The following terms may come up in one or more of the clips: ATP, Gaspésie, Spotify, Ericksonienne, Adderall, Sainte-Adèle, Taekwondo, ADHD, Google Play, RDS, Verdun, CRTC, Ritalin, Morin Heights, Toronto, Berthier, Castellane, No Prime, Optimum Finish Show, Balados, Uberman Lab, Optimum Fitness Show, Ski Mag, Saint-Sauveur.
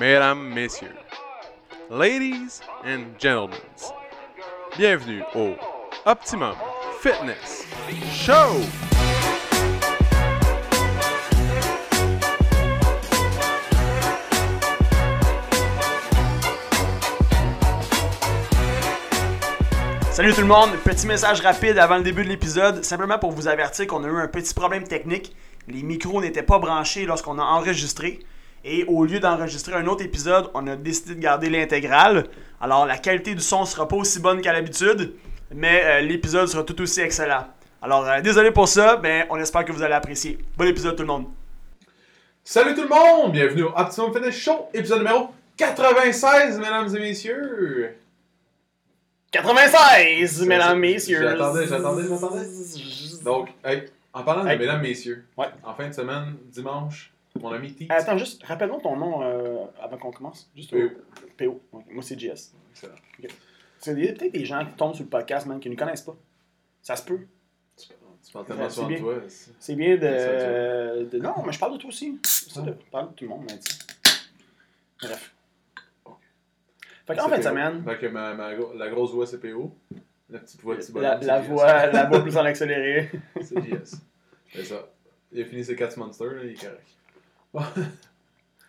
Mesdames, Messieurs, Ladies and Gentlemen, bienvenue au Optimum Fitness Show! Salut tout le monde, petit message rapide avant le début de l'épisode, simplement pour vous avertir qu'on a eu un petit problème technique. Les micros n'étaient pas branchés lorsqu'on a enregistré et au lieu d'enregistrer un autre épisode, on a décidé de garder l'intégrale. Alors la qualité du son ne sera pas aussi bonne qu'à l'habitude, mais l'épisode sera tout aussi excellent. Alors désolé pour ça, mais on espère que vous allez apprécier. Bon épisode tout le monde! Salut tout le monde, bienvenue au Optimum Finish Show, épisode numéro 96, mesdames et messieurs! 96, mesdames, messieurs. J'attendais. Donc, hey, en parlant de mesdames, messieurs, ouais. En fin de semaine, dimanche, mon ami T. Attends, juste, rappelle-moi ton nom avant qu'on commence. Juste PO. PO. Okay. Moi, c'est JS. Excellent. Okay. C'est peut-être des gens qui tombent sur le podcast, man, qui ne connaissent pas. Ça se peut. Tu parles tellement souvent de toi. C'est bien de... Non, mais je parle de toi aussi. Je parle de tout le monde, mais bref. Fait qu'en fin de semaine... Fait que la grosse voix, c'est PO. La petite voix, petit bonhomme, la voix plus en accéléré. C'est JS. C'est ça. Il a fini ses 4 monsters, là, il est correct.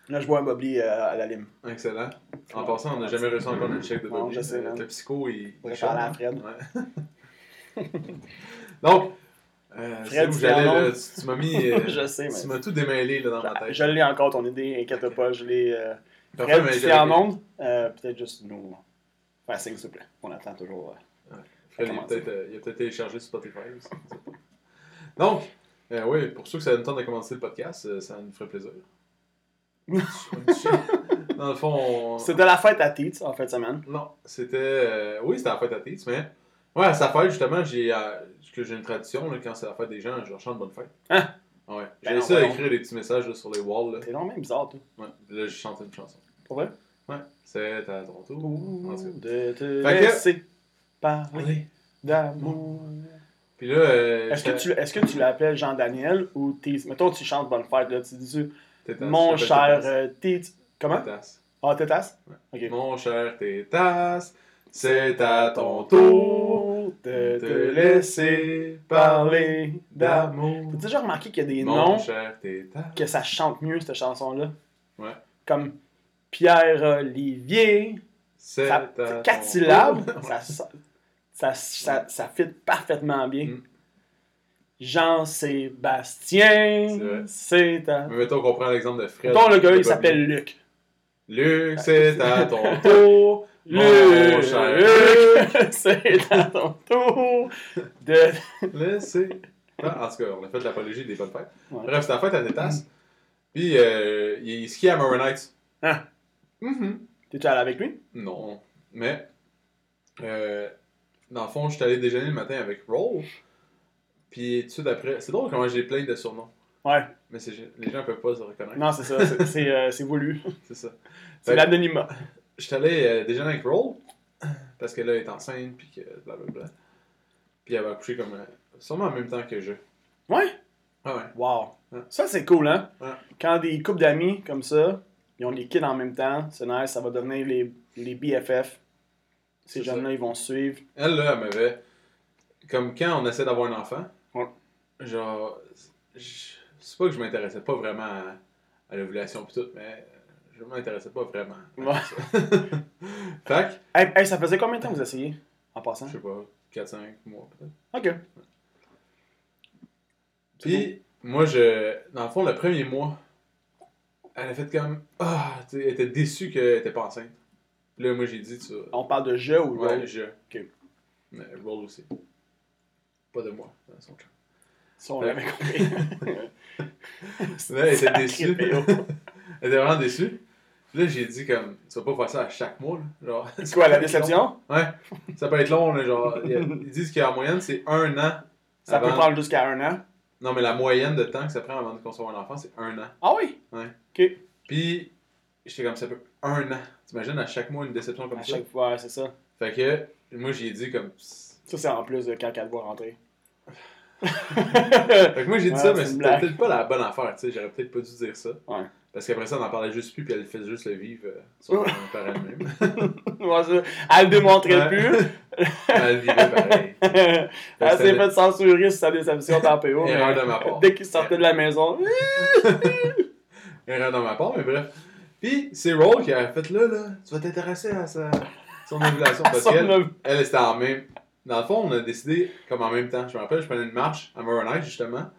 Là, je bois un bubbly à la lime. Excellent. En passant, on n'a jamais reçu encore un chèque de bubbly. Je sais, le psycho, il... On pourrait parler à Fred. Ouais. Donc, c'est où j'allais, là. Tu m'as mis... Je sais, mais... Tu m'as tout démêlé, là, dans ma tête. Je l'ai encore, ton idée. Inquiète pas, je l'ai... Fred, tu es en monde, peut-être juste nous faire signe, s'il te plaît. On attend toujours. Fred, il a peut-être téléchargé sur Spotify aussi. Donc, oui, pour ceux que ça a le temps de commencer le podcast, ça nous ferait plaisir. Dans le fond, c'était la fête à Teats en fin de semaine. Non, c'était... oui, c'était la fête à Teats, mais... Ouais, à sa fête, justement, j'ai une tradition, là, quand c'est la fête des gens, je leur chante bonne fête. Hein? Ouais. J'ai essayé d'écrire des petits messages là, sur les walls. Là. T'es non même bizarre, toi. Ouais. Là, j'ai chanté une chanson. Pour vrai? Ouais. C'est à Toronto. Ouh, de te laisser parler d'amour. Puis là... Est-ce que tu l'appelles Jean-Daniel ou Teats? Mettons, tu chantes bonne fête, là. Tu dis « Mon cher Teats... » Comment? Tétas. Ah, Tétas? Ouais. OK. Mon cher Tétas, c'est à ton tour de te laisser parler d'amour. T'as déjà remarqué qu'il y a des noms que ça chante mieux, cette chanson-là? Ouais. Comme Pierre-Olivier. C'est quatre syllabes. Ça fit parfaitement bien. Mm. Jean-Sébastien. C'est à... Mais mettons qu'on prend l'exemple de Fred. Mettons le gars, il s'appelle Luc. Luc, c'est à ton tour. Mon cher Luc, c'est à ton tour de laisser. En tout cas, on a fait l'apologie des bonnes fêtes. Ouais. Bref, c'était la fête à Tétas. Puis, il skie à Morin Heights. Ah! Mm-hmm. T'es-tu allé avec lui? Non. Mais, dans le fond, je suis allé déjeuner le matin avec Roll. Puis, tout de suite après, c'est drôle comment j'ai plein de surnoms. Ouais. Mais les gens peuvent pas se reconnaître. Non, c'est ça. C'est voulu. C'est ça. C'est l'anonymat. J'étais allé déjeuner avec Roll, parce que là, elle est enceinte, puis que blablabla. Puis elle va accoucher comme... sûrement en même temps que je. Ouais? Ah ouais. Wow. Ouais. Ça, c'est cool, hein? Ouais. Quand des couples d'amis comme ça, ils ont des kids en même temps, c'est nice, ça va devenir les BFF. Ces jeunes-là, ils vont suivre. Elle, là, elle m'avait... Comme quand on essaie d'avoir un enfant, ouais. Genre... C'est pas que je m'intéressais pas vraiment à l'ovulation pis tout, mais... Je m'intéressais pas vraiment. Ouais. Fait que... Hey, ça faisait combien de temps que vous essayez, en passant? Je sais pas, 4-5 mois peut-être. OK. Ouais. Puis, moi, dans le fond, le premier mois, elle a fait comme... Ah, elle était déçue qu'elle était pas enceinte. Puis là, moi, j'ai dit... On parle de « je » ou « roll »? Ouais, « je ». OK. Mais « roll » aussi. Pas de moi, dans son cas. Ça, on l'avait compris. Là, elle était déçue. Elle était vraiment déçue. Là, j'ai dit comme, tu vas pas faire ça à chaque mois, là. Genre, c'est quoi, la déception? Ouais, ça peut être long, là, genre, ils disent qu'en moyenne, c'est 1 an. Ça peut prendre jusqu'à 1 an? Non, mais la moyenne de temps que ça prend avant de concevoir un enfant, c'est 1 an. Ah oui? Ouais. OK. Puis, j'étais comme, ça peut 1 an. T'imagines, à chaque mois, une déception comme ça? À chaque fois, c'est ça. Fait que, moi, j'ai dit comme... Ça, c'est en plus de quand elle voit rentrer. Fait que moi, j'ai dit ça, mais c'était peut-être pas la bonne affaire, tu sais, j'aurais peut-être pas dû dire ça. Ouais. Parce qu'après ça, on n'en parlait juste plus, puis elle faisait juste le vivre par elle-même. Elle ne démontrait plus. Elle vivait pareil. Elle s'est faite censurer sur sa déception par PO. Erreur de ma part. Dès qu'il sortait de la maison. Erreur de ma part, mais bref. Puis, c'est Roll qui a fait là, tu vas t'intéresser à son ovulation. Parce qu'elle était en même. Dans le fond, on a décidé, comme en même temps. Je me rappelle, je prenais une marche à Morin Heights, justement,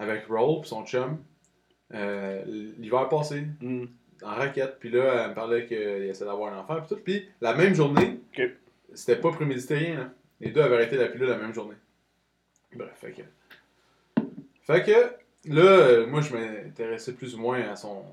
avec Roll et son chum. L'hiver passé, en raquette, puis là, elle me parlait qu'il essayait d'avoir un enfant, puis tout. Puis la même journée, c'était pas prémédité rien. Hein. Les deux avaient arrêté la pilule la même journée. Bref, fait que là, moi, je m'intéressais plus ou moins à son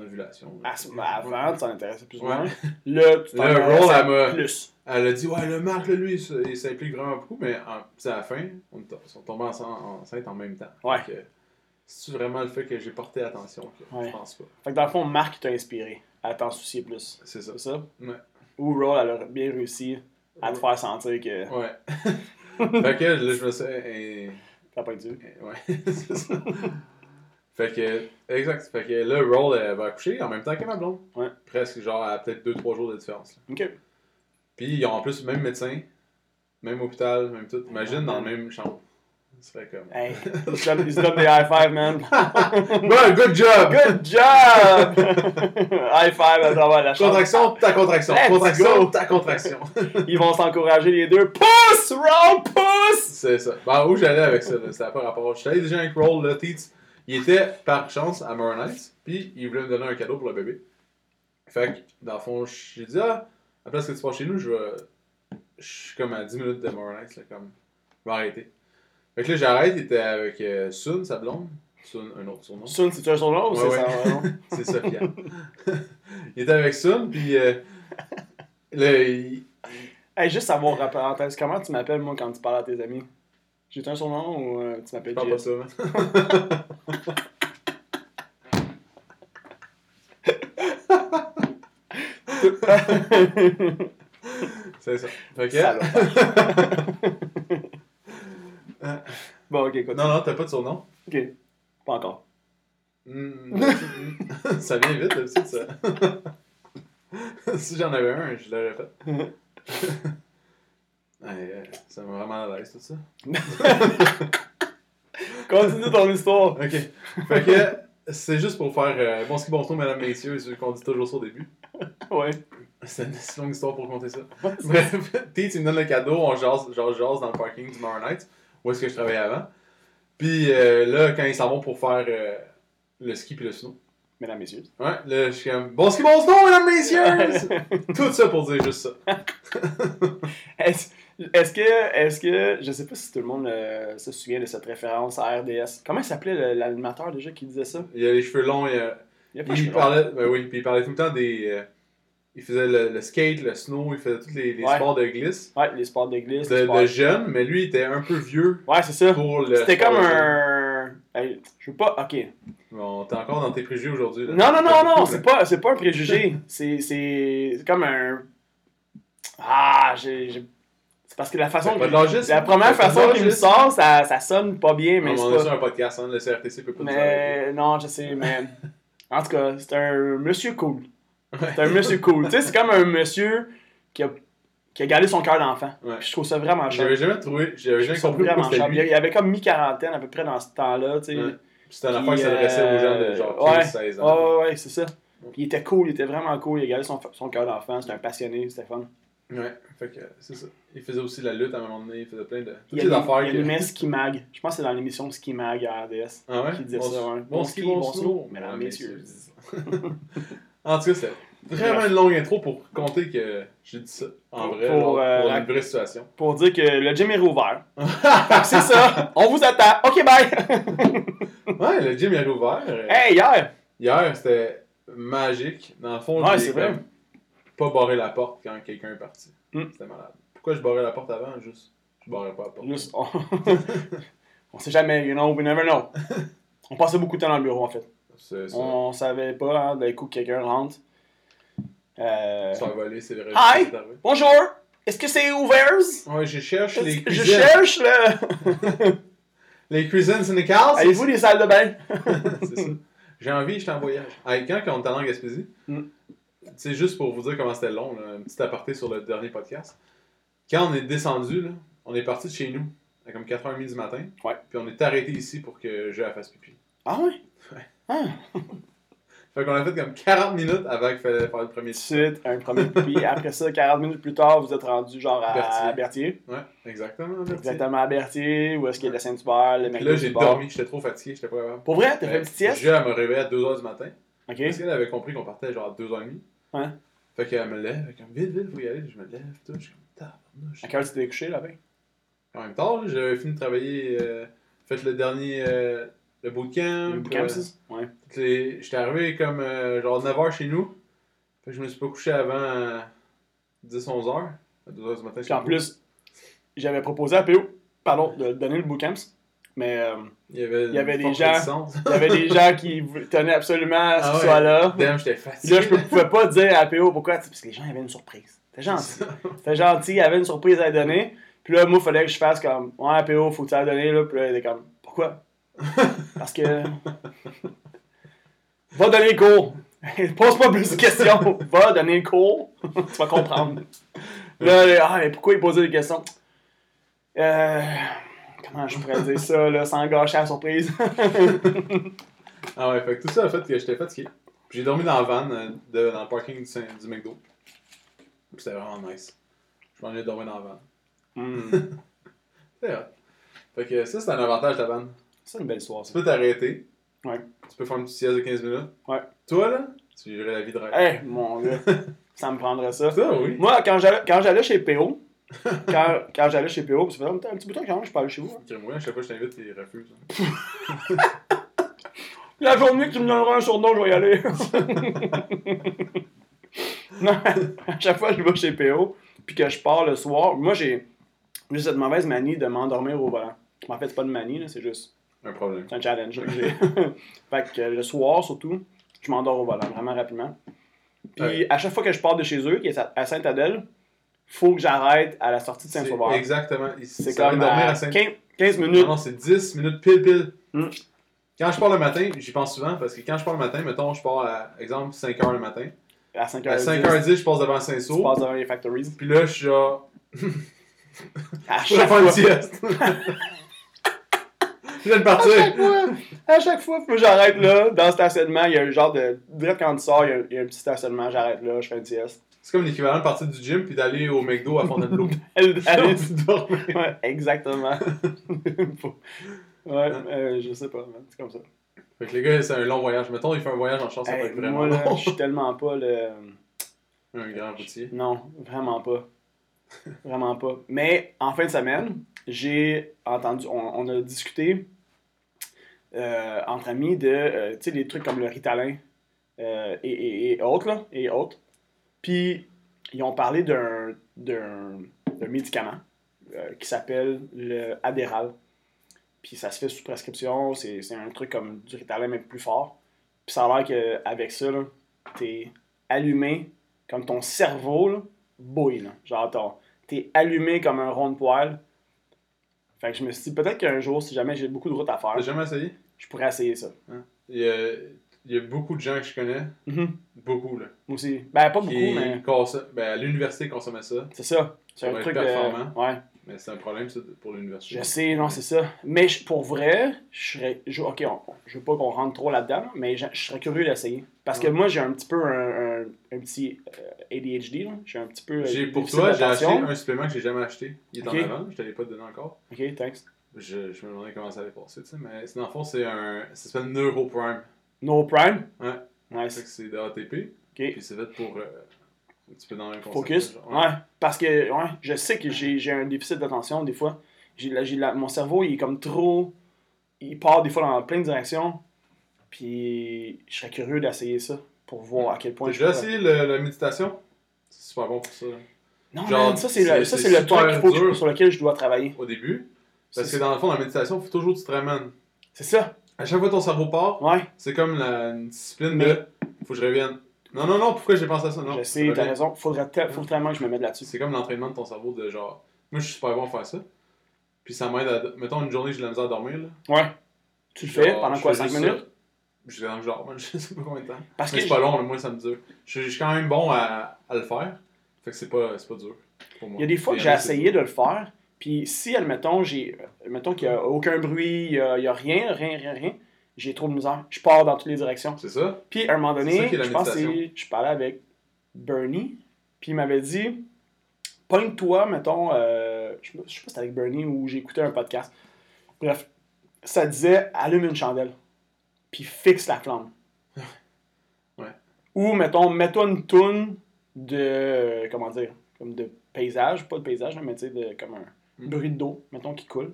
ovulation. Avant, tu t'en intéressais plus ou moins. Là, tu t'en intéressais plus. Elle a dit, ouais, le Marc, lui, il s'implique vraiment beaucoup, mais c'est à la fin, on est tombés enceinte en même temps. Ouais. Donc, c'est vraiment le fait que j'ai porté attention. Je pense pas. Fait que dans le fond, Marc t'a inspiré à t'en soucier plus. C'est ça? Ouais. Ou Roll, elle a bien réussi à te faire sentir que. Ouais. Fait que là, je me suis. T'as pas été dur. Ouais. C'est ça. Fait que. Exact. Fait que là, Roll, elle va accoucher en même temps que ma blonde. Ouais. Presque, genre, à peut-être 2-3 jours de différence. Là. OK. Puis ils ont en plus le même médecin, même hôpital, même tout. Imagine dans la même chambre. Ce serait comme. Hey, il se donne des high five, man. Good job! High five à travers la chambre. Contraction, ta contraction. Ils vont s'encourager les deux. Pousse, Roll, pousse! C'est ça. Ben, où j'allais avec ça, là, c'était pas rapport. J'étais allé déjà avec Roll, là, Teats. Il était par chance à Morin Heights, puis il voulait me donner un cadeau pour le bébé. Fait que, dans le fond, j'ai dit, à la place que tu passes chez nous, je suis comme à 10 minutes de Morin Heights, là, comme. Je vais arrêter. Fait que là, j'arrête, il était avec Sun, sa blonde. Sun, un autre surnom. Sun, c'est un surnom ou c'est ça, non? C'est Sophia. Il était avec Sun, puis là, il... Hey, juste savoir, comment tu m'appelles, moi, quand tu parles à tes amis? J'ai un surnom ou tu m'appelles Jess? Je parle pas ça, hein? C'est ça. OK. Ça Bon, OK, continue. Non, t'as pas de surnom? OK. Pas encore. Ça vient vite, d'habitude, ça. Si j'en avais un, je l'aurais fait. Ça m'a vraiment à l'aise, tout ça. Continue ton histoire. OK. Fait que, c'est juste pour faire... bon ski, bon retour, mesdames, messieurs, ce qu'on dit toujours ça au début. Ouais. C'est une si longue histoire pour compter ça. Bref, tu me donnes le cadeau, on jase dans le parking du Morin Heights. Où est-ce que je travaillais avant. Puis là, quand ils s'en vont pour faire le ski puis le snow. Mesdames, messieurs. Ouais, là, je suis comme, bon ski, bon snow, mesdames, messieurs! Tout ça pour dire juste ça. Est-ce que, je sais pas si tout le monde se souvient de cette référence à RDS. Comment il s'appelait l'animateur déjà qui disait ça? Il a les cheveux longs. Il parlait, ben oui, puis il parlait tout le temps des... il faisait le skate, le snow, il faisait tous les sports de glisse. Ouais, les sports de glisse. De jeune, mais lui, il était un peu vieux. Ouais, c'est ça. C'était comme un... Hey, je veux pas... OK. Bon, t'es encore dans tes préjugés aujourd'hui. Là. Non, c'est pas un préjugé. C'est comme un... C'est parce que la façon... La première façon qu'il me sort, ça sonne pas bien, mais on a sur un podcast, hein, le CRTC peut pas nous arrêter. Non, je sais, mais... En tout cas, c'est un monsieur cool. C'est un monsieur cool. Tu sais, c'est comme un monsieur qui a gardé son cœur d'enfant. Ouais. Je trouve ça vraiment cher. J'avais jamais compris pourquoi c'était lui. Il y avait comme mi-quarantaine à peu près dans ce temps-là. Tu sais. Ouais. C'était une affaire qui s'adressait aux gens de genre 15-16 ans. Ouais, c'est ça. Ouais. Puis il était cool, il était vraiment cool. Il a gardé son cœur d'enfant. C'était un passionné, c'était fun. Ouais, fait que c'est ça. Il faisait aussi la lutte à un moment donné. Il faisait plein de... Toutes les affaires. Il aimait Ski Mag. Je pense que c'est dans l'émission Ski Mag à RDS. Ah ouais? Qui disait ça. Bon ski, bon snow. Mesdames, messieurs. En tout cas, c'était vraiment une longue intro pour compter que j'ai dit ça, en vrai, pour une vraie situation. Pour dire que le gym est rouvert. C'est ça, on vous attend. OK, bye! Ouais, le gym est rouvert. Hey, hier, c'était magique. Dans le fond, j'ai pas barré la porte quand quelqu'un est parti. C'était malade. Pourquoi je barrais la porte avant? Juste, je barrais pas la porte. Juste, on sait jamais, you know, we never know. On passait beaucoup de temps dans le bureau, en fait. On savait pas, hein, d'un coup, quelqu'un rentre. Ça va voler, c'est vrai. Hi! Bonjour! Est-ce que c'est ouvert? Oui, je cherche les cuisines. Je cherche les cuisines syndicales. Avez-vous des salles de bain? C'est ça. j'ai envie, j'étais en voyage. Avec quand on était en Gaspésie, c'est juste pour vous dire comment c'était long, là, un petit aparté sur le dernier podcast. Quand on est descendu, là, on est parti de chez nous à comme 4h30 du matin, puis on est arrêté ici pour que je fasse pipi. Ah oui? Ouais. Ah. Fait qu'on a fait comme 40 minutes avant qu'il fallait faire le premier pipi. Puis après ça, 40 minutes plus tard, vous êtes rendu genre à Berthier. Ouais, exactement. Exactement à Berthier, où est-ce qu'il y a la Saint-Sauveur, le McDo. Là, j'ai dormi, j'étais trop fatigué, j'étais pas capable. Pour vrai, t'as fait une petite sieste? J'ai à me réveiller à 2h du matin. OK. Parce qu'elle avait compris qu'on partait genre à 2h30. Ouais. Fait qu'elle me lève, comme vite, faut y aller. Je me lève, tout, je suis comme tabarnouche. À quelle heure tu t'es couché là-bas? En même temps, j'avais fini de travailler, fait le dernier. Le bootcamp. Le bootcamp, j'étais arrivé comme genre 9h chez nous. Fait que je me suis pas couché avant 10-11h. À 2h du matin. Puis en plus, j'avais proposé à PO, de donner le bootcamp. Mais il y avait des gens. Il y avait des gens qui tenaient absolument à ce que soit là. Damn, j'étais fatigué. Là, je pouvais pas dire à PO pourquoi. Parce que les gens avaient une surprise. C'était gentil, il y avait une surprise à donner. Puis là, moi, il fallait que je fasse comme ouais, PO, faut que tu la donnes. Là. Puis là, il était comme pourquoi? Parce que. Va donner le cours! Pose pas plus de questions! Va donner le cours! Tu vas comprendre! Là, mais pourquoi il posait des questions? Comment je pourrais dire ça, là, sans gâcher la surprise? Fait que tout ça a fait que j'étais fatigué. Puis j'ai dormi dans la van, dans le parking du McDo. Puis c'était vraiment nice. Je m'en ai dormi dans la van. C'est vrai. Fait que ça, c'est un avantage de la van. C'est une belle soirée. Tu peux t'arrêter. Ouais. Tu peux faire une petite sieste de 15 minutes. Ouais. Toi, là, tu vivrais la vie de rêve. Mon gars, ça me prendrait ça. Ça, oui. Moi, quand j'allais chez PO, ça faisait un petit bout de temps quand je parlais chez vous. Okay, moi, à chaque fois que je t'invite, il refuse. Hein. La journée que tu me donneras un surnom, je vais y aller. Non, à chaque fois que je vais chez PO, puis que je pars le soir, moi, j'ai juste cette mauvaise manie de m'endormir au volant. En fait, c'est pas de manie, là, c'est juste... un problème. C'est un challenge. Fait que le soir, surtout, je m'endors au volant vraiment rapidement. Puis à chaque fois que je pars de chez eux, qui est à Sainte-Adèle, faut que j'arrête à la sortie de Saint-Sauveur. Exactement. C'est comme à 15 minutes. Non, c'est 10 minutes pile. Quand je pars le matin, j'y pense souvent, parce que quand je pars le matin, mettons, je pars à, exemple, 5h le matin. À 5h10, je passe devant Saint-Sauveur. Je passe devant les factories. Puis là, je suis genre... à chaque fois. Je viens de partir. À chaque fois, faut que j'arrête là, dans le stationnement, il y a un genre de... Direct quand tu sors, il y a un petit stationnement, j'arrête là, je fais une sieste. C'est comme l'équivalent de partir du gym puis d'aller au McDo à Fontainebleau. Aller dormir. Ouais, exactement. Je sais pas, man. C'est comme ça. Fait que les gars, c'est un long voyage. Mettons, il fait un voyage en char, ça peut être vraiment long. Moi, je suis tellement pas le... un grand routier. Non, vraiment pas. Vraiment pas. Mais en fin de semaine, j'ai entendu... On a discuté... entre amis de tu sais des trucs comme le Ritalin et autres là et autres, puis ils ont parlé d'un médicament qui s'appelle le Adderall, puis ça se fait sous prescription. C'est un truc comme du Ritalin mais plus fort, puis ça a l'air que avec ça là, t'es allumé comme ton cerveau là, bouille là, genre t'es allumé comme un rond de poêle. Fait que je me suis dit, peut-être qu'un jour, si jamais j'ai beaucoup de routes à faire... T'as jamais essayé? Je pourrais essayer ça. Hein? Il y a beaucoup de gens que je connais. Mm-hmm. Beaucoup, là. Moi aussi. Ben, pas beaucoup, mais... à l'université, ils consommaient ça. C'est ça. C'est un truc performant. Ouais. Mais c'est un problème, ça, pour l'université. Je sais, non, c'est ça. Mais pour vrai, je serais... OK, je veux pas qu'on rentre trop là-dedans, mais je serais curieux d'essayer. Parce que moi, j'ai un petit peu un petit ADHD, là. J'ai un petit peu... Pour toi, j'ai acheté un supplément que j'ai jamais acheté. Il est en avant, je t'avais pas donné encore. OK, thanks. Je me demandais comment ça allait passer, tu sais, mais dans le fond, c'est un... Ça s'appelle No Prime. No Prime? Ouais. Nice. C'est de ATP. OK. Puis c'est fait pour... un petit peu dans le focus. Genre, ouais. Parce que je sais que j'ai un déficit d'attention des fois. Mon cerveau, il est comme trop... Il part des fois dans plein de directions. Puis je serais curieux d'essayer ça pour voir à quel point... T'as déjà essayé la méditation? C'est super bon pour ça. Non, genre, man, ça, c'est le point sur lequel je dois travailler. Au début. Parce que dans le fond, la méditation, il faut toujours que tu te ramènes. C'est ça. À chaque fois que ton cerveau part, c'est comme une discipline de... Faut que je revienne. Non, pourquoi j'ai pensé à ça? Non, je sais, t'as raison. Faudrait tellement que je me mette là-dessus. C'est comme l'entraînement de ton cerveau de genre... Moi, je suis super bon à faire ça. Puis ça m'aide à... Mettons, une journée, j'ai de la misère à dormir, là. Ouais. Tu le fais pendant quoi, 5 minutes? je suis dans le genre, je sais pas combien de temps. Parce que c'est pas long, moi ça me dure. Je suis quand même bon à le faire, fait que c'est pas dur pour moi. Il y a des fois que j'ai essayé de le faire, puis si, admettons qu'il y a aucun bruit, il y a rien, j'ai trop de misère. Je pars dans toutes les directions. C'est ça. Puis à un moment donné, je pense que je parlais avec Bernie, puis il m'avait dit, pogne-toi, mettons, je sais pas si c'était avec Bernie ou j'ai écouté un podcast. Bref, ça disait, allume une chandelle, puis fixe la flamme. Ouais. Ou, mettons, mets-toi une toune de, comment dire, comme de paysage, pas de paysage, mais tu sais, comme un bruit d'eau, mettons, qui coule.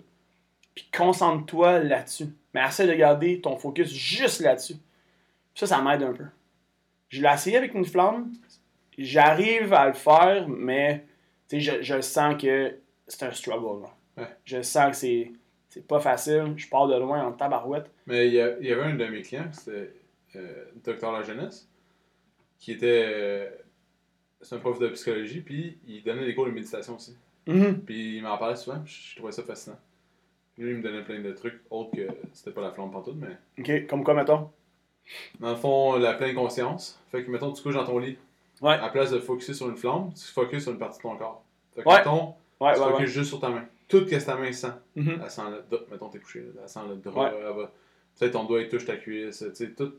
Puis concentre-toi là-dessus. Mais essaie de garder ton focus juste là-dessus. Ça m'aide un peu. Je l'ai essayé avec une flamme. J'arrive à le faire, mais je sens que c'est un struggle. Ouais. Je sens que c'est pas facile. Je pars de loin en tabarouette. Mais il y avait un de mes clients, c'était Docteur La Jeunesse, qui était... c'est un prof de psychologie, puis il donnait des cours de méditation aussi. Mm-hmm. Puis il m'en parlait souvent, je trouvais ça fascinant. Lui, il me donnait plein de trucs, autres que c'était pas la flamme pantoute, mais... OK, comme quoi, mettons? Dans le fond, la pleine conscience. Fait que, mettons, tu couches dans ton lit. Ouais. À la place de focusser sur une flamme, tu focuses sur une partie de ton corps. Fait que, mettons, tu focuses juste sur ta main. Tout ce que ta main sent. Mm-hmm. Elle sent le... Mettons, t'es couché, elle sent le drap. Ouais. Peut-être ton doigt, il touche ta cuisse, tu sais, tout...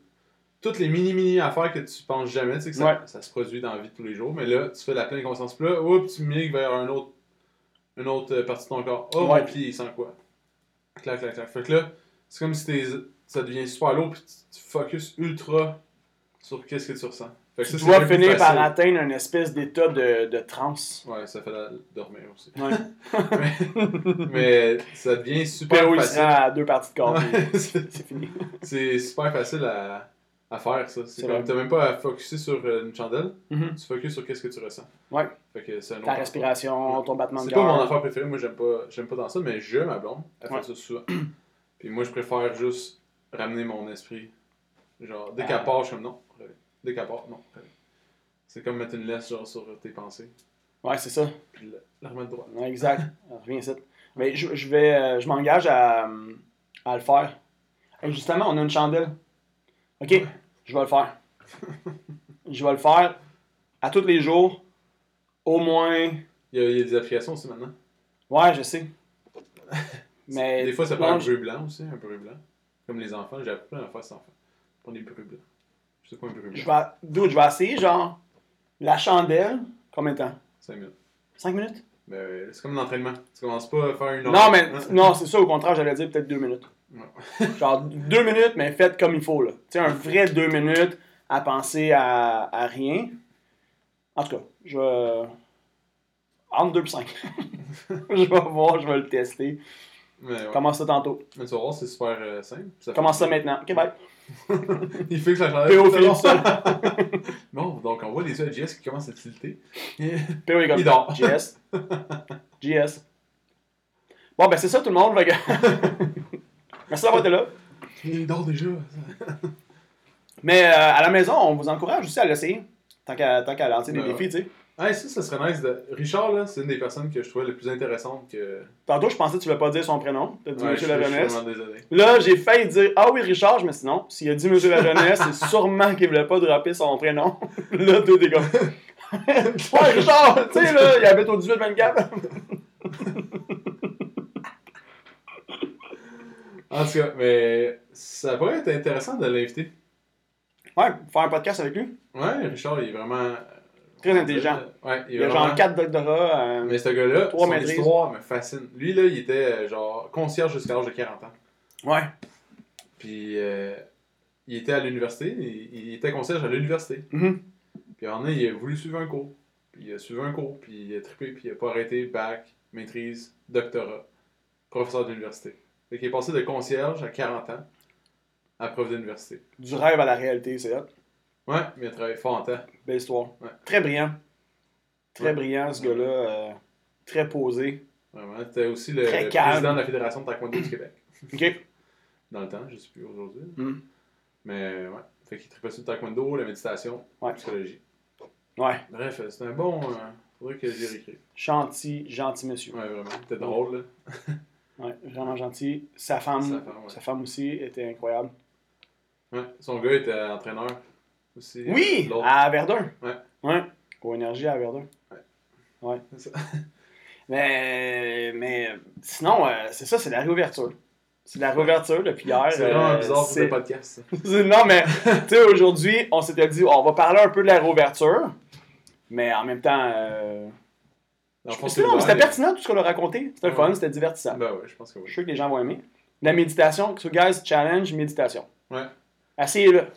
Toutes les mini affaires que tu penses jamais, tu sais que ça se produit dans la vie de tous les jours, mais là, tu fais la pleine conscience. Puis là, oups, tu migres vers une autre partie de ton corps. Oh, mon pied, il sent quoi? Clac, clac, clac. Fait que là, c'est comme si ça devient super lourd, puis tu focuses ultra sur qu'est-ce que tu ressens. Fait que tu dois finir par atteindre une espèce d'état de transe. Ouais, ça fait dormir aussi. Ouais. mais ça devient super facile. À deux parties de corps. c'est fini. C'est super facile à faire ça. C'est comme, t'as même pas à focusser sur une chandelle, tu focuses sur qu'est-ce que tu ressens. Ouais. Fait que c'est ta respiration, ton battement de cœur. C'est pas mon affaire préférée, moi j'aime pas dans ça, mais ma blonde, elle fait ça souvent. Puis moi je préfère juste ramener mon esprit. Genre, dès qu'elle part, je suis comme non. Dès qu'elle part, non. C'est comme mettre une laisse genre sur tes pensées. Ouais, c'est ça. Puis la remettre droite. Ouais, exact. Reviens ici. Mais je m'engage à le faire. Et justement, on a une chandelle. OK. Ouais. Je vais le faire. Je vais le faire à tous les jours, au moins... Il y a des applications aussi maintenant. Ouais, je sais. Mais des fois, ça prend un bruit blanc aussi, un bruit blanc. Comme les enfants, j'ai appris plein d'affaires sans enfants. Pas des bruits blancs. Je sais pas un bruit blanc. Je vais essayer, genre, la chandelle, combien de temps? 5 minutes. 5 minutes? Ben, c'est comme un entraînement. Tu commences pas à faire une heure. Non, mais non, c'est ça, au contraire, j'allais dire peut-être 2 minutes. Genre 2 minutes, mais faites comme il faut, là. Tu sais, un vrai 2 minutes à penser à rien. En tout cas, entre 2 et 5. Je vais voir, je vais le tester. Ouais. Commence ça tantôt. Mais tu vas voir, c'est super simple. Commence ça maintenant. OK, bye. Il fait que ça change. PO finit tout seul. Bon, donc on voit les yeux de JS qui commencent à tilter. PO est comme il dort. JS. Bon, ben c'est ça tout le monde, les gars. Merci d'avoir été là. Il dort déjà. Mais à la maison, on vous encourage aussi à l'essayer. Tant qu'à lancer des défis, tu sais. Ah, ça serait nice. Richard, là, c'est une des personnes que je trouvais le plus intéressante que... Tantôt, je pensais que tu ne voulais pas dire son prénom. Tu as dit Monsieur la Jeunesse. Je suis vraiment désolé. Là, j'ai failli dire « Ah oui, Richard », je me suis dit non. S'il a dit Monsieur la Jeunesse, c'est sûrement qu'il ne voulait pas dropper son prénom. Là, tout est comme... Ouais, Richard, tu sais, là, il habite au 18-24. En tout cas, mais ça pourrait être intéressant de l'inviter. Ouais, faire un podcast avec lui. Ouais, Richard, il est vraiment... Très intelligent. Ouais, il a vraiment... genre 4 doctorats. Mais ce gars-là, son histoire me fascine. Lui, là, il était genre concierge jusqu'à l'âge de 40 ans. Ouais. Puis, il était à l'université. Il était concierge à l'université. Mm-hmm. Puis, en un moment, il a voulu suivre un cours. Puis, il a suivi un cours. Puis, il a trippé. Puis, il n'a pas arrêté. Bac, maîtrise, doctorat, professeur d'université. Fait qu'il est passé de concierge à 40 ans à prof d'université. Du rêve à la réalité, c'est hot. Ouais, mais il a travaillé fort en temps. Belle histoire. Ouais. Très brillant. Très brillant, ce gars-là. Très posé. Vraiment. T'es aussi le président de la Fédération de Taekwondo du Québec. OK. Dans le temps, je ne sais plus aujourd'hui. Mm. Mais ouais. Fait qu'il trippait sur le taekwondo, la méditation, la psychologie. Ouais. Bref, c'est un bon... faudrait que j'y réécrive. Gentil monsieur. Ouais, vraiment. T'es drôle, là. Ouais, vraiment gentil. Sa femme aussi était incroyable. Ouais. Son gars était entraîneur aussi. Oui, à Verdun. Ouais. Ouais. Au Énergie à Verdun. Ouais. Ouais. C'est ça. Mais sinon, c'est ça, c'est la réouverture. C'est de la réouverture depuis hier. C'est vraiment bizarre pour le podcast. Non, mais tu sais, aujourd'hui, on s'était dit, on va parler un peu de la réouverture, mais en même temps, c'était pertinent tout ce qu'on a raconté. C'était le fun, c'était divertissant. Ben ouais, je pense que oui. Je suis sûr que les gens vont aimer. La méditation, so guys, challenge, méditation. Ouais. Asseyez-le.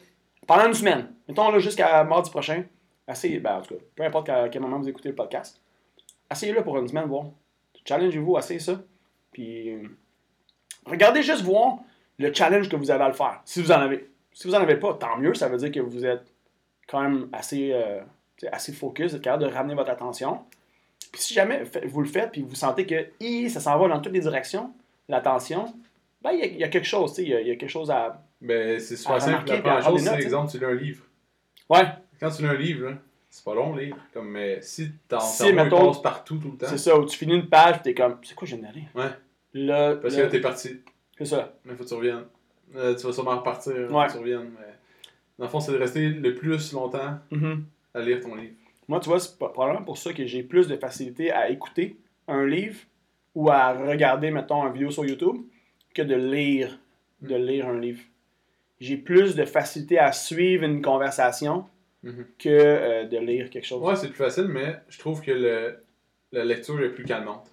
Pendant une semaine. Mettons là jusqu'à mardi prochain. Asseyez-le. Ben, en tout cas, peu importe à quel moment vous écoutez le podcast. Asseyez-le pour une semaine, voir. Challengez-vous, asseyez ça. Puis... regardez juste voir le challenge que vous avez à le faire, si vous en avez. Si vous en avez pas, tant mieux, ça veut dire que vous êtes quand même assez focus, vous êtes capable de ramener votre attention. Puis si jamais vous le faites, puis vous sentez que ça s'en va dans toutes les directions, l'attention, ben il y a quelque chose, tu sais, il y a quelque chose à... Ben c'est super simple, la première chose, c'est l'exemple, tu lis un livre. Ouais. Quand tu lis un livre, là, c'est pas long, le livre, comme si t'en passes partout, tout le temps. C'est ça, où tu finis une page, t'es comme, c'est quoi je viens d'aller? Ouais. Parce que là, t'es parti. C'est ça. Il faut que tu reviennes. Tu vas sûrement repartir. Ouais. Faut que tu reviennes. Mais... dans le fond, c'est de rester le plus longtemps à lire ton livre. Moi, tu vois, c'est probablement pour ça que j'ai plus de facilité à écouter un livre ou à regarder, mettons, une vidéo sur YouTube que de lire, un livre. J'ai plus de facilité à suivre une conversation que de lire quelque chose. Ouais, c'est plus facile, mais je trouve que la lecture est plus calmante.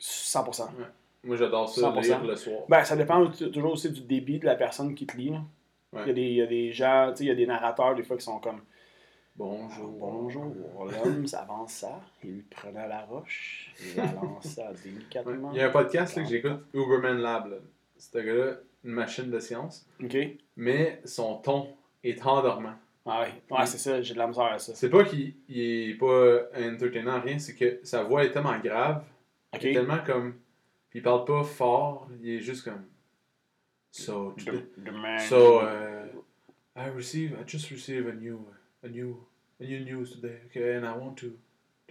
100%. Ouais. Moi, j'adore ça, 100%. Lire le soir. Ben, ça dépend toujours aussi du débit de la personne qui te lit. Ouais. Il y a des gens, tu sais, il y a des narrateurs, des fois, qui sont comme... Bonjour, l'homme s'avança, il prenait la roche, il avança délicatement. Ouais. Il y a un podcast là, que j'écoute, Uberman Lab. Là. C'est un gars-là, une machine de science. OK. Mais son ton est endormant. Ah ouais. Ouais, c'est ça, j'ai de la misère à ça. C'est pas qu'il est pas entertainant, rien, c'est que sa voix est tellement grave... okay. Tellement comme... il parle pas fort, il est juste comme... I just received a new news today, okay, and I want to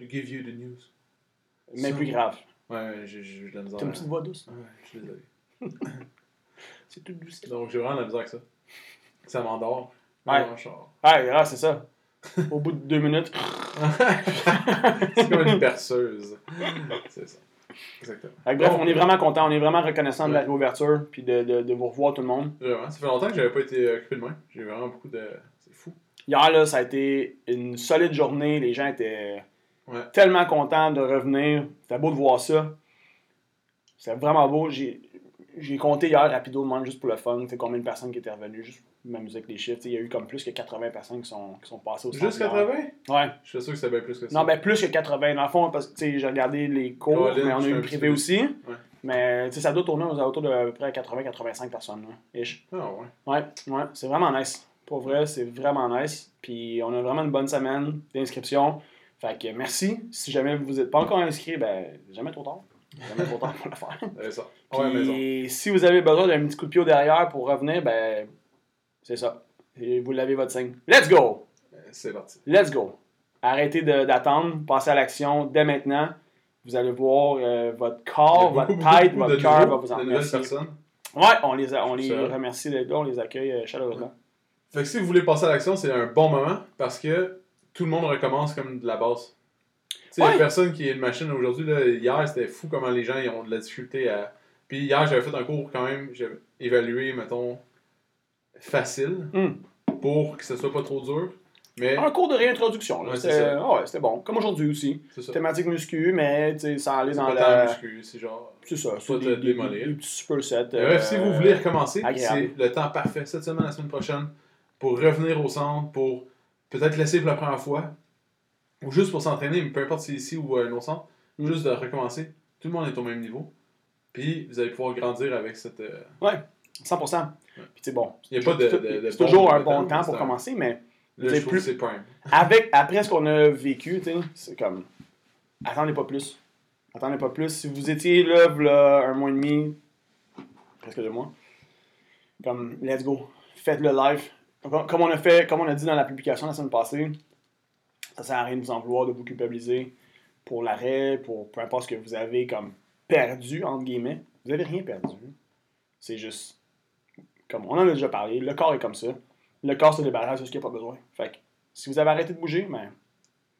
give you the news. Mais plus grave. Ouais, j'ai de la misère. T'as une petite voix douce. Ouais, je suis désolé. C'est tout douce. Donc, j'ai vraiment de la misère avec ça. Ça m'endort. Ouais. Ouais, c'est ça. Au bout de 2 minutes... c'est comme une perceuse. C'est ça. Exactement. Bref, on est vraiment content, on est vraiment reconnaissant de la réouverture puis de vous revoir tout le monde. Vraiment, ça fait longtemps que j'avais pas été occupé de moi. J'ai vraiment beaucoup de... c'est fou. Hier, là, ça a été une solide journée. Les gens étaient tellement contents de revenir. C'était beau de voir ça. C'était vraiment beau. J'ai compté hier rapido, même juste pour le fun, combien de personnes qui étaient revenues, juste m'amuser avec les chiffres. Il y a eu comme plus que 80 personnes qui sont passées au centre. Juste 80? Ouais. Je suis sûr que c'est bien plus que ça. Non, ben plus que 80. Dans le fond, parce que j'ai regardé les cours, mais on a eu une privée aussi. Ouais. Mais ça doit tourner autour de à peu près 80-85 personnes. Hein, ish. Ah ouais. Ouais. C'est vraiment nice. Pour vrai, c'est vraiment nice. Puis on a vraiment une bonne semaine d'inscription. Fait que merci. Si jamais vous n'êtes pas encore inscrit, ben jamais trop tard. Jamais trop tard pour le faire. C'est ça. Puis, si vous avez besoin d'un petit coup de pied au derrière pour revenir, ben c'est ça. Et vous l'avez votre signe. Let's go! C'est parti. Let's go. Arrêtez d'attendre. Passez à l'action dès maintenant. Vous allez voir votre corps, votre tête, votre cœur va vous en remercier. Ouais, on les remercie d'être là. On les accueille chaleureusement. Fait que si vous voulez passer à l'action, c'est un bon moment parce que tout le monde recommence comme de la base. Tu sais, personne qui est une machine aujourd'hui, là, hier, c'était fou comment les gens ils ont de la difficulté à... Puis hier, j'avais fait un cours quand même, j'avais évalué, mettons, facile, pour que ce soit pas trop dur. Mais... un cours de réintroduction, là. Ouais, c'était bon. Comme aujourd'hui aussi. Thématique muscu, mais sans aller dans la... muscu, c'est genre... c'est ça, c'est des petits supersets. Bref, si vous voulez recommencer, c'est le temps parfait, cette semaine, la semaine prochaine, pour revenir au centre, pour peut-être laisser pour la première fois, ou juste pour s'entraîner, mais peu importe si c'est ici ou non centre, juste de recommencer. Tout le monde est au même niveau. Puis vous allez pouvoir grandir avec cette... ouais, 100%. Ouais. Puis c'est bon. Il n'y a pas de c'est toujours un bon temps pour commencer, mais... le je trouve plus... c'est prime. Après ce qu'on a vécu, c'est comme... Attendez pas plus. Si vous étiez là un mois et demi, presque 2 mois, comme, let's go. Faites le live. Comme on a dit dans la publication la semaine passée... ça sert à rien de vous en vouloir, de vous culpabiliser pour l'arrêt, pour peu importe ce que vous avez comme perdu, entre guillemets. Vous n'avez rien perdu. C'est juste, Comme on en a déjà parlé, le corps est comme ça. Le corps se débarrasse de ce qu'il n'y a pas besoin. Fait que, si vous avez arrêté de bouger, ben,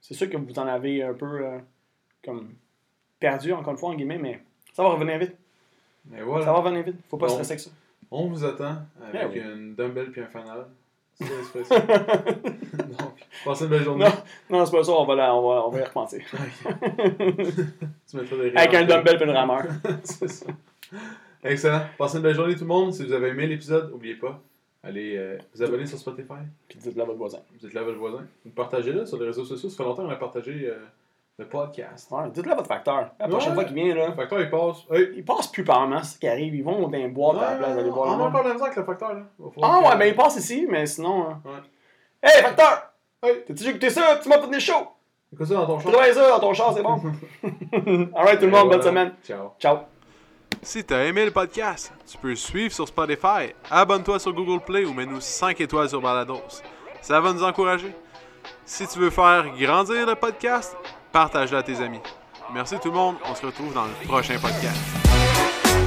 c'est sûr que vous en avez un peu comme perdu, encore une fois, en guillemets, mais ça va revenir vite. Mais voilà. Ça va revenir vite. Faut pas se stresser avec ça. On vous attend avec une dumbbell puis un fanal. C'est l'expression. Donc, passez une belle journée. Non, c'est pas ça, on va y repenser. Tu mettras des avec un dumbbell puis une rameur. C'est ça. Excellent. Passez une belle journée tout le monde. Si vous avez aimé l'épisode, n'oubliez pas, allez vous abonner sur Spotify. Puis dites-le à votre voisin. Vous partagez-le sur les réseaux sociaux. Ça fait longtemps qu'on a partagé le podcast. Ouais, dites-le à votre facteur. La prochaine fois qu'il vient, là. Le facteur, il passe. Hey. Il passe plus par an, c'est ce qui arrive. Ils vont dans une boîte à la place d'aller voir. On a encore la misère avec le facteur, là. Ben il passe ici, mais sinon. Hey, facteur! Hey! T'as-tu écouté ça? Tu m'as fait des shows! Écoute ça dans ton char. Travaille ça dans ton char, c'est bon. Alright, tout le monde, bonne semaine. Ciao. Ciao. Si t'as aimé le podcast, tu peux le suivre sur Spotify, abonne-toi sur Google Play ou mets-nous 5 étoiles sur Balados. Ça va nous encourager. Si tu veux faire grandir le podcast, partage-le à tes amis. Merci tout le monde, on se retrouve dans le prochain podcast.